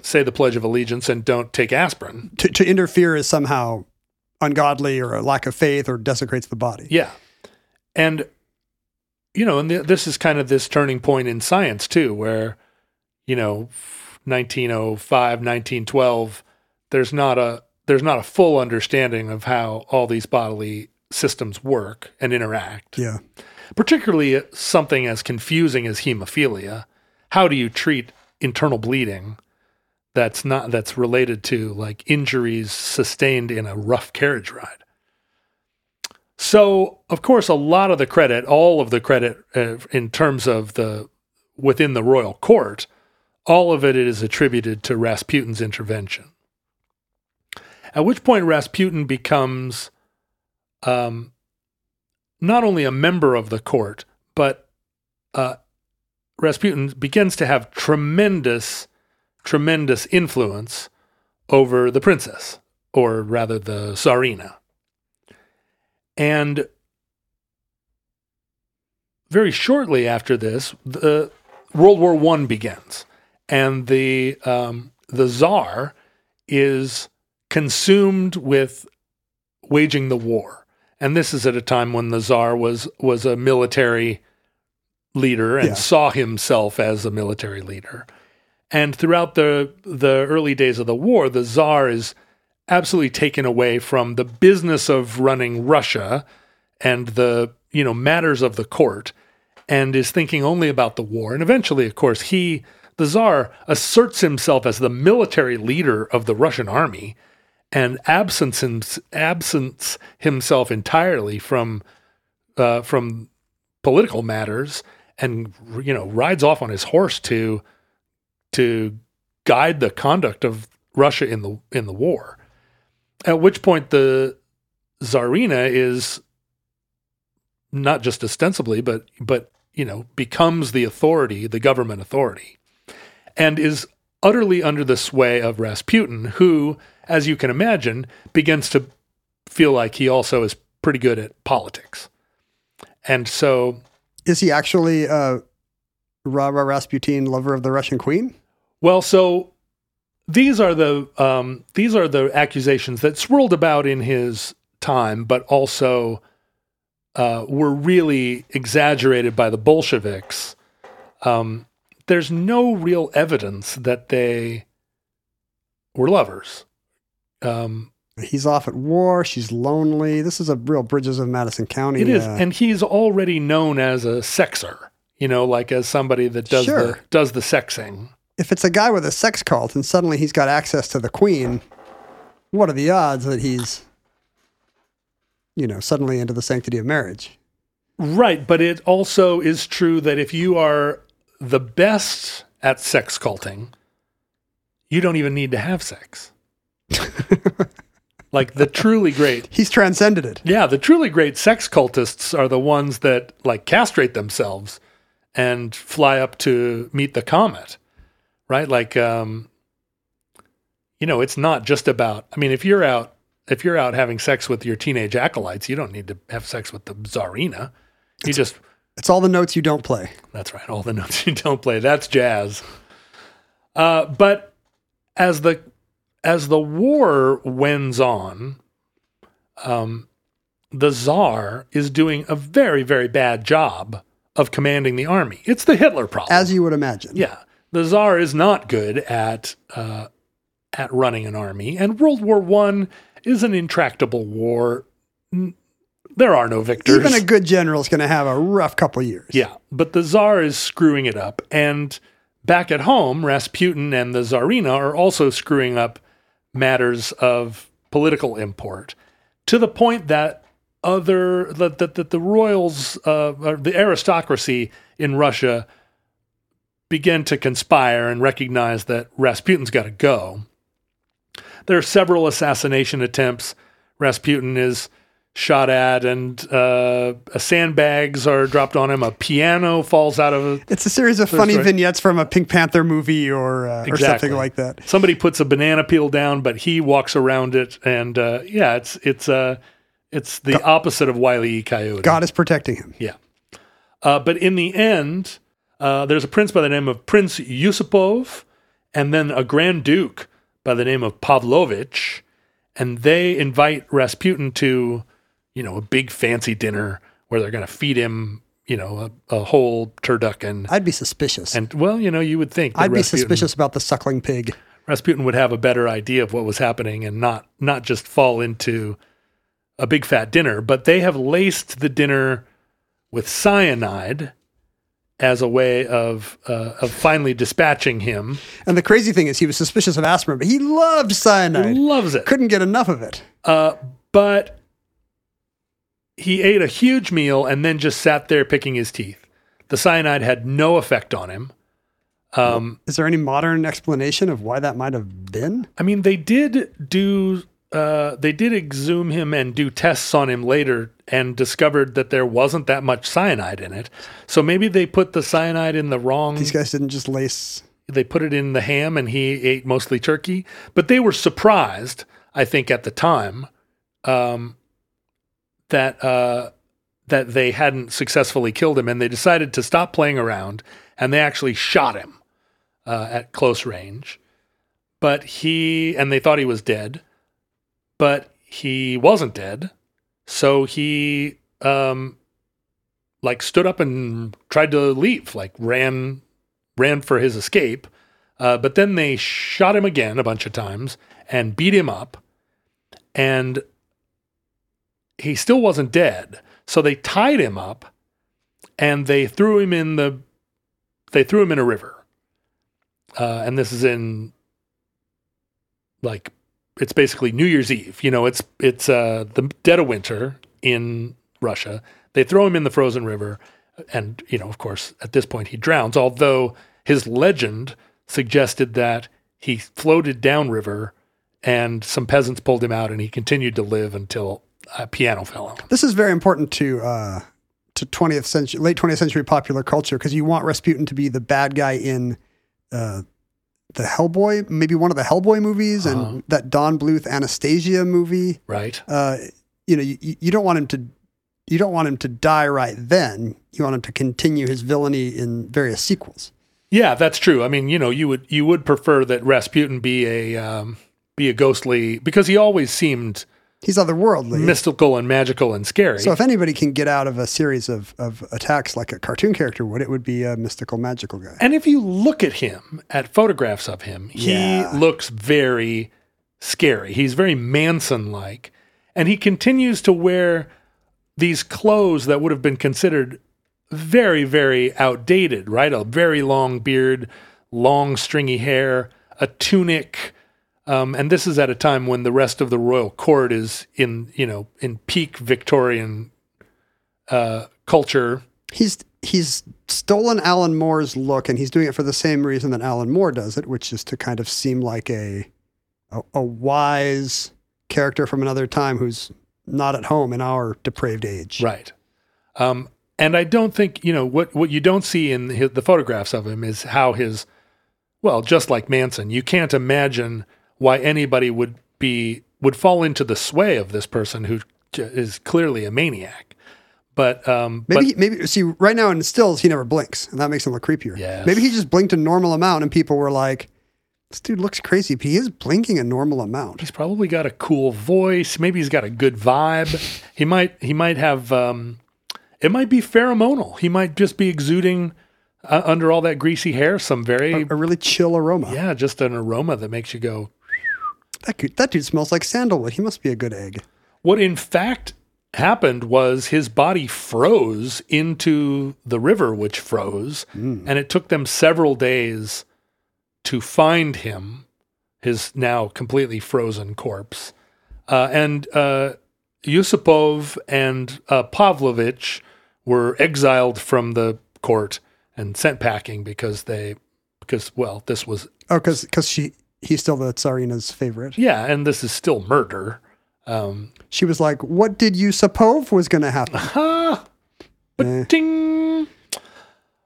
say the Pledge of Allegiance and don't take aspirin. To interfere is somehow ungodly or a lack of faith or desecrates the body. Yeah. And, you know, and this is kind of this turning point in science too, where, you know, 1905, 1912, there's not a full understanding of how all these bodily systems work and interact. Yeah. Particularly something as confusing as hemophilia. How do you treat internal bleeding that's related to like injuries sustained in a rough carriage ride? So, of course, all of the credit in terms of within the royal court, all of it is attributed to Rasputin's intervention. At which point Rasputin becomes not only a member of the court, but Rasputin begins to have tremendous, tremendous influence over the princess, or rather the Tsarina. And very shortly after this, the World War I begins. And the Tsar is consumed with waging the war. And this is at a time when the Tsar was a military leader and saw himself as a military leader. And throughout the early days of the war, the Tsar is absolutely taken away from the business of running Russia and the, you know, matters of the court, and is thinking only about the war. And eventually, of course, the Tsar asserts himself as the military leader of the Russian army and absents himself entirely from political matters, and, you know, rides off on his horse to guide the conduct of Russia in the war. At which point the Tsarina is not just ostensibly, but you know, becomes the authority, the government authority, and is utterly under the sway of Rasputin, who, as you can imagine, begins to feel like he also is pretty good at politics. And so... Is he actually a Ra Rasputin lover of the Russian queen? Well, so these are the accusations that swirled about in his time, but also were really exaggerated by the Bolsheviks. There's no real evidence that they were lovers. He's off at war. She's lonely. This is a real Bridges of Madison County. It is. And he's already known as a sexer, you know, like as somebody that does the sexing. If it's a guy with a sex cult and suddenly he's got access to the queen, what are the odds that he's, you know, suddenly into the sanctity of marriage? Right. But it also is true that if you are the best at sex culting, you don't even need to have sex. Like the truly great... He's transcended it. Yeah, the truly great sex cultists are the ones that like castrate themselves and fly up to meet the comet, right? Like, you know, it's not just about... I mean, if you're out having sex with your teenage acolytes, you don't need to have sex with the Tsarina. It's all the notes you don't play. That's right. All the notes you don't play. That's jazz. But as the war wends on, the Tsar is doing a very, very bad job of commanding the army. It's the Hitler problem. As you would imagine. Yeah. The Tsar is not good at running an army. And World War I is an intractable war. There are no victors. Even a good general is going to have a rough couple years. Yeah, but the Tsar is screwing it up. And back at home, Rasputin and the Tsarina are also screwing up matters of political import, to the point that other the royals, the aristocracy in Russia begin to conspire and recognize that Rasputin's got to go. There are several assassination attempts. Rasputin is shot at, and sandbags are dropped on him. A piano falls out of it. It's a series of funny vignettes from a Pink Panther movie or something like that. Somebody puts a banana peel down, but he walks around it, and it's the opposite of Wile E. Coyote. God is protecting him. Yeah. But in the end, there's a prince by the name of Prince Yusupov, and then a Grand Duke by the name of Pavlovich, and they invite Rasputin to, a big fancy dinner where they're going to feed him, a whole turducken. I'd be suspicious. And, you would think. I'd be suspicious about the suckling pig. Rasputin would have a better idea of what was happening and not just fall into a big fat dinner, but they have laced the dinner with cyanide as a way of finally dispatching him. And the crazy thing is he was suspicious of aspirin, but he loved cyanide. He loves it. Couldn't get enough of it. But he ate a huge meal and then just sat there picking his teeth. The cyanide had no effect on him. Is there any modern explanation of why that might have been? I mean, they did exhume him and do tests on him later and discovered that there wasn't that much cyanide in it. So maybe they put the cyanide in the wrong... These guys didn't just lace... They put it in the ham and he ate mostly turkey. But they were surprised, I think, at the time that they hadn't successfully killed him, and they decided to stop playing around, and they actually shot him at close range. But they thought he was dead. But he wasn't dead, so he stood up and tried to leave, ran for his escape. But then they shot him again a bunch of times and beat him up, and he still wasn't dead. So they tied him up and they threw him in a river. And this is in it's basically New Year's Eve. It's the dead of winter in Russia. They throw him in the frozen river, and, of course, at this point he drowns, although his legend suggested that he floated downriver and some peasants pulled him out and he continued to live until a piano fell on him. This is very important to late 20th century popular culture, because you want Rasputin to be the bad guy in the Hellboy, maybe one of the Hellboy movies, and that Don Bluth Anastasia movie. Right. You don't want him to. You don't want him to die right then. You want him to continue his villainy in various sequels. Yeah, that's true. I mean, you would prefer that Rasputin be a ghostly, because he always seemed he's otherworldly, mystical, and magical, and scary. So if anybody can get out of a series of attacks like a cartoon character would, it would be a mystical, magical guy. And if you look at him, at photographs of him, he looks very scary. He's very Manson-like. And he continues to wear these clothes that would have been considered very, very outdated, right? A very long beard, long stringy hair, a tunic. And this is at a time when the rest of the royal court is in peak Victorian culture. He's stolen Alan Moore's look, and he's doing it for the same reason that Alan Moore does it, which is to kind of seem like a wise character from another time who's not at home in our depraved age. Right. And I don't think, what you don't see in the photographs of him is how his, just like Manson, you can't imagine why anybody would fall into the sway of this person who is clearly a maniac. But maybe see, right now in stills he never blinks, and that makes him look creepier. Yes. Maybe he just blinked a normal amount, and people were like, "This dude looks crazy, but he is blinking a normal amount." He's probably got a cool voice. Maybe he's got a good vibe. He might have. It might be pheromonal. He might just be exuding, under all that greasy hair, some very a really chill aroma. Yeah, just an aroma that makes you go. That dude smells like sandalwood. He must be a good egg. What in fact happened was his body froze into the river, which froze, and it took them several days to find him, his now completely frozen corpse. And Yusupov and Pavlovich were exiled from the court and sent packing because he's still the Tsarina's favorite. Yeah, and this is still murder. She was like, "What did you suppose was going to happen?" Aha! Ding.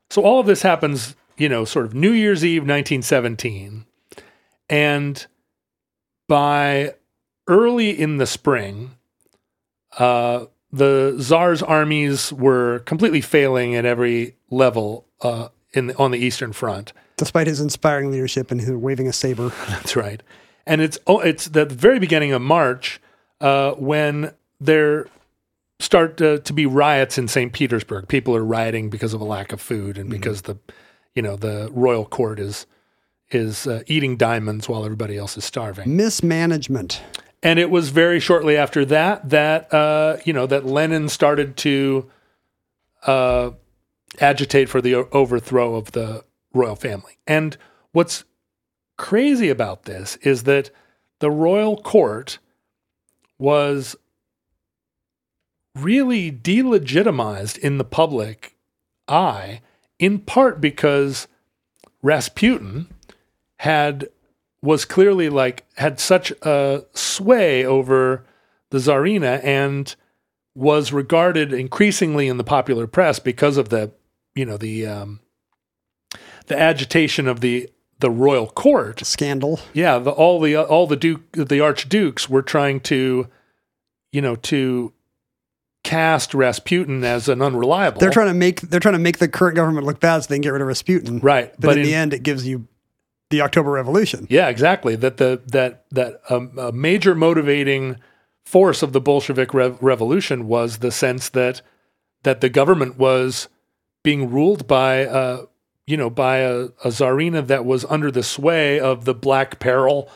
So all of this happens, sort of New Year's Eve, 1917, and by early in the spring, the Tsar's armies were completely failing at every level on the Eastern Front, despite his inspiring leadership and his waving a saber. That's right, and it's the very beginning of March. When there start to be riots in St. Petersburg. People are rioting because of a lack of food and because the royal court is eating diamonds while everybody else is starving. Mismanagement. And it was very shortly after that Lenin started to agitate for the overthrow of the royal family. And what's crazy about this is that the royal court was really delegitimized in the public eye, in part because Rasputin was clearly such a sway over the Tsarina and was regarded increasingly in the popular press because of the agitation of the royal court scandal. Yeah, all the archdukes were trying to cast Rasputin as an unreliable. They're trying to make the current government look bad so they can get rid of Rasputin. Right, but in the end, it gives you the October Revolution. Yeah, exactly. That a major motivating force of the Bolshevik revolution was the sense that the government was being ruled by a Tsarina that was under the sway of the Black Peril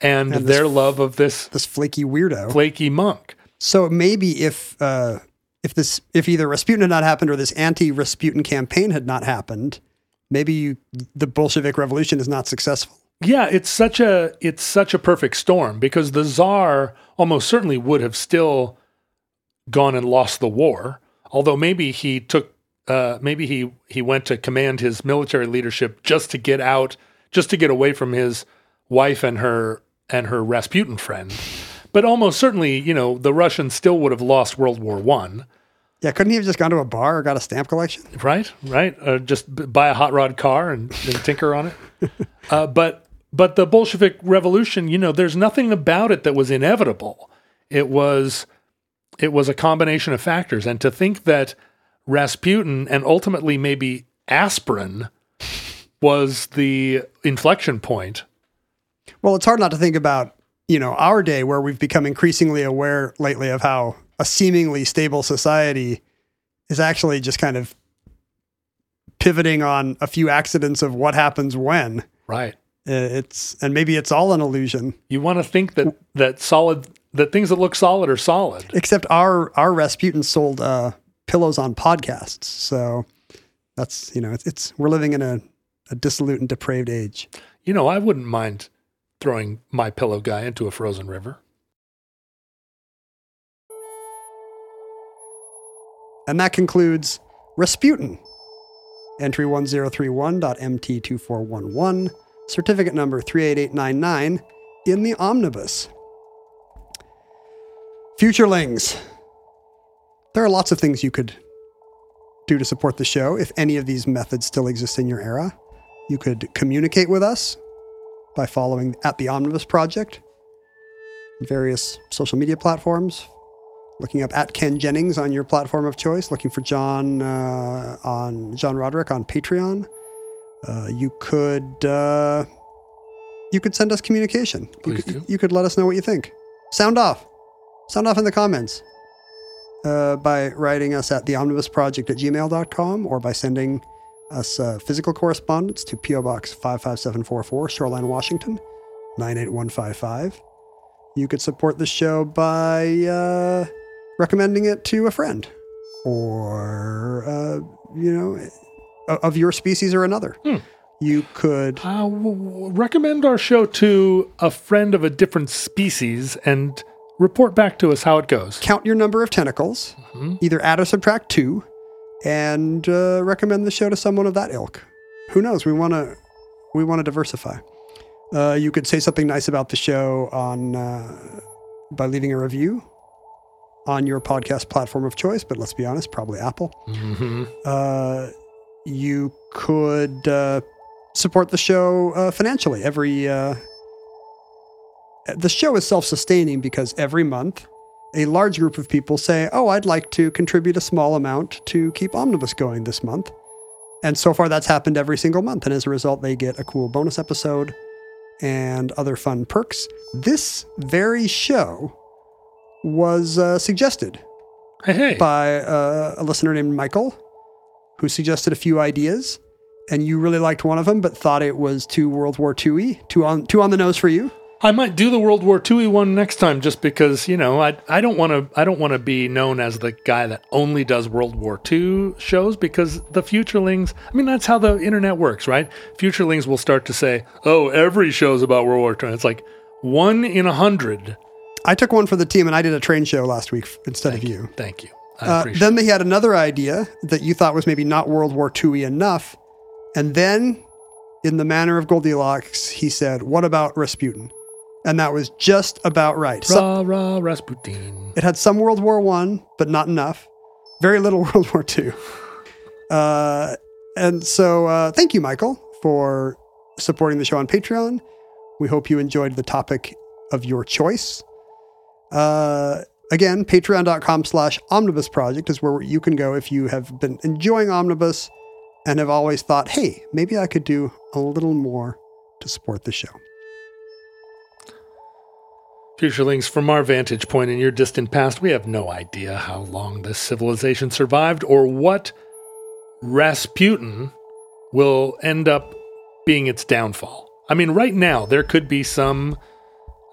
and their love of this flaky weirdo, flaky monk. So maybe if either Rasputin had not happened or this anti-Rasputin campaign had not happened, maybe the Bolshevik Revolution is not successful. Yeah, it's such a perfect storm because the Tsar almost certainly would have still gone and lost the war, although maybe he took. Maybe he went to command his military leadership just to get away from his wife and her Rasputin friend. But almost certainly, the Russians still would have lost World War I. Yeah, couldn't he have just gone to a bar or got a stamp collection? Right. Just buy a hot rod car and tinker on it. But the Bolshevik Revolution, there's nothing about it that was inevitable. It was a combination of factors, and to think that Rasputin and ultimately maybe aspirin was the inflection point. Well, it's hard not to think about, our day where we've become increasingly aware lately of how a seemingly stable society is actually just kind of pivoting on a few accidents of what happens when. Right. And maybe it's all an illusion. You want to think that things that look solid are solid. Except our Rasputin sold pillows on podcasts. So that's, we're living in a dissolute and depraved age. I wouldn't mind throwing my pillow guy into a frozen river. And that concludes Rasputin. Entry 1031.MT2411, certificate number 38899 in the omnibus. Futurelings. There are lots of things you could do to support the show if any of these methods still exist in your era. You could communicate with us by following @ The Omnibus Project, various social media platforms, looking up @ Ken Jennings on your platform of choice, looking for John Roderick on Patreon. You could send us communication. You could let us know what you think. Sound off in the comments. By writing us @ theomnibusproject@gmail.com or by sending us physical correspondence to P.O. Box 55744, Shoreline, Washington, 98155. You could support the show by recommending it to a friend or, of your species or another. You could... recommend our show to a friend of a different species and report back to us how it goes. Count your number of tentacles, either add or subtract 2, and recommend the show to someone of that ilk. Who knows? We want to diversify. You could say something nice about the show on by leaving a review on your podcast platform of choice, but let's be honest, probably Apple. You could support the show financially. The show is self-sustaining because every month a large group of people say, oh, I'd like to contribute a small amount to keep Omnibus going this month. And so far that's happened every single month. And as a result, they get a cool bonus episode and other fun perks. This very show was suggested by a listener named Michael, who suggested a few ideas. And you really liked one of them, but thought it was too World War II-y, too on the nose for you. I might do the World War II one next time, just because, you know, I don't want to be known as the guy that only does World War II shows, because the futurelings, I mean, that's how the internet works, right? Futurelings will start to say, oh, every show's about World War II. It's like 1 in 100. I took one for the team, and I did a train show last week instead of you. Thank you. I appreciate it. Then they had another idea that you thought was maybe not World War II-y enough, and then, in the manner of Goldilocks, he said, what about Rasputin? And that was just about right. Rah, Rasputin. It had some World War I, but not enough. Very little World War II. And so thank you, Michael, for supporting the show on Patreon. We hope you enjoyed the topic of your choice. Again, patreon.com/Omnibus Project is where you can go if you have been enjoying Omnibus and have always thought, hey, maybe I could do a little more to support the show. Futurelings, from our vantage point in your distant past, we have no idea how long this civilization survived or what Rasputin will end up being its downfall. I mean, right now, there could be some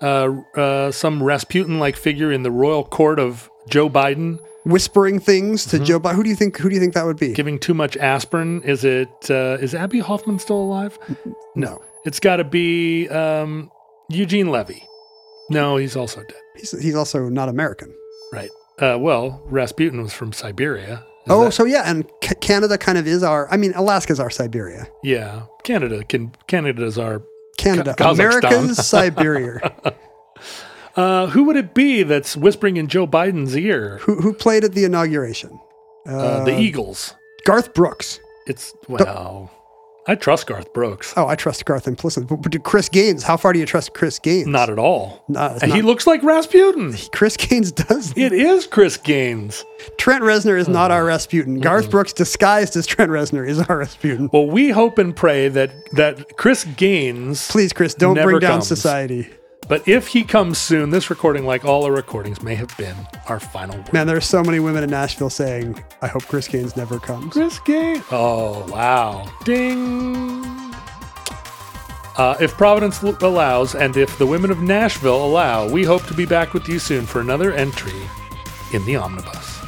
Rasputin-like figure in the royal court of Joe Biden. Whispering things to Joe Biden. Who do you think that would be? Giving too much aspirin. Is it? Is Abby Hoffman still alive? No. It's got to be Eugene Levy. No, he's also dead. He's also not American. Right. Well, Rasputin was from Siberia. And Canada kind of is our... I mean, Alaska's our Siberia. Yeah. Canada's our... Canada. America's Siberia. Who would it be that's whispering in Joe Biden's ear? Who played at the inauguration? The Eagles. Garth Brooks. I trust Garth Brooks. Oh, I trust Garth implicitly. But Chris Gaines, how far do you trust Chris Gaines? Not at all. No, he looks like Rasputin. Chris Gaines does. It is Chris Gaines. Trent Reznor is not our Rasputin. Garth Brooks disguised as Trent Reznor is our Rasputin. Well, we hope and pray that Chris Gaines... Please, Chris, don't bring down society. But if he comes soon, this recording, like all our recordings, may have been our final word. Man, there are so many women in Nashville saying, I hope Chris Gaines never comes. Chris Gaines. Oh, wow. Ding. If Providence allows, and if the women of Nashville allow, we hope to be back with you soon for another entry in the Omnibus.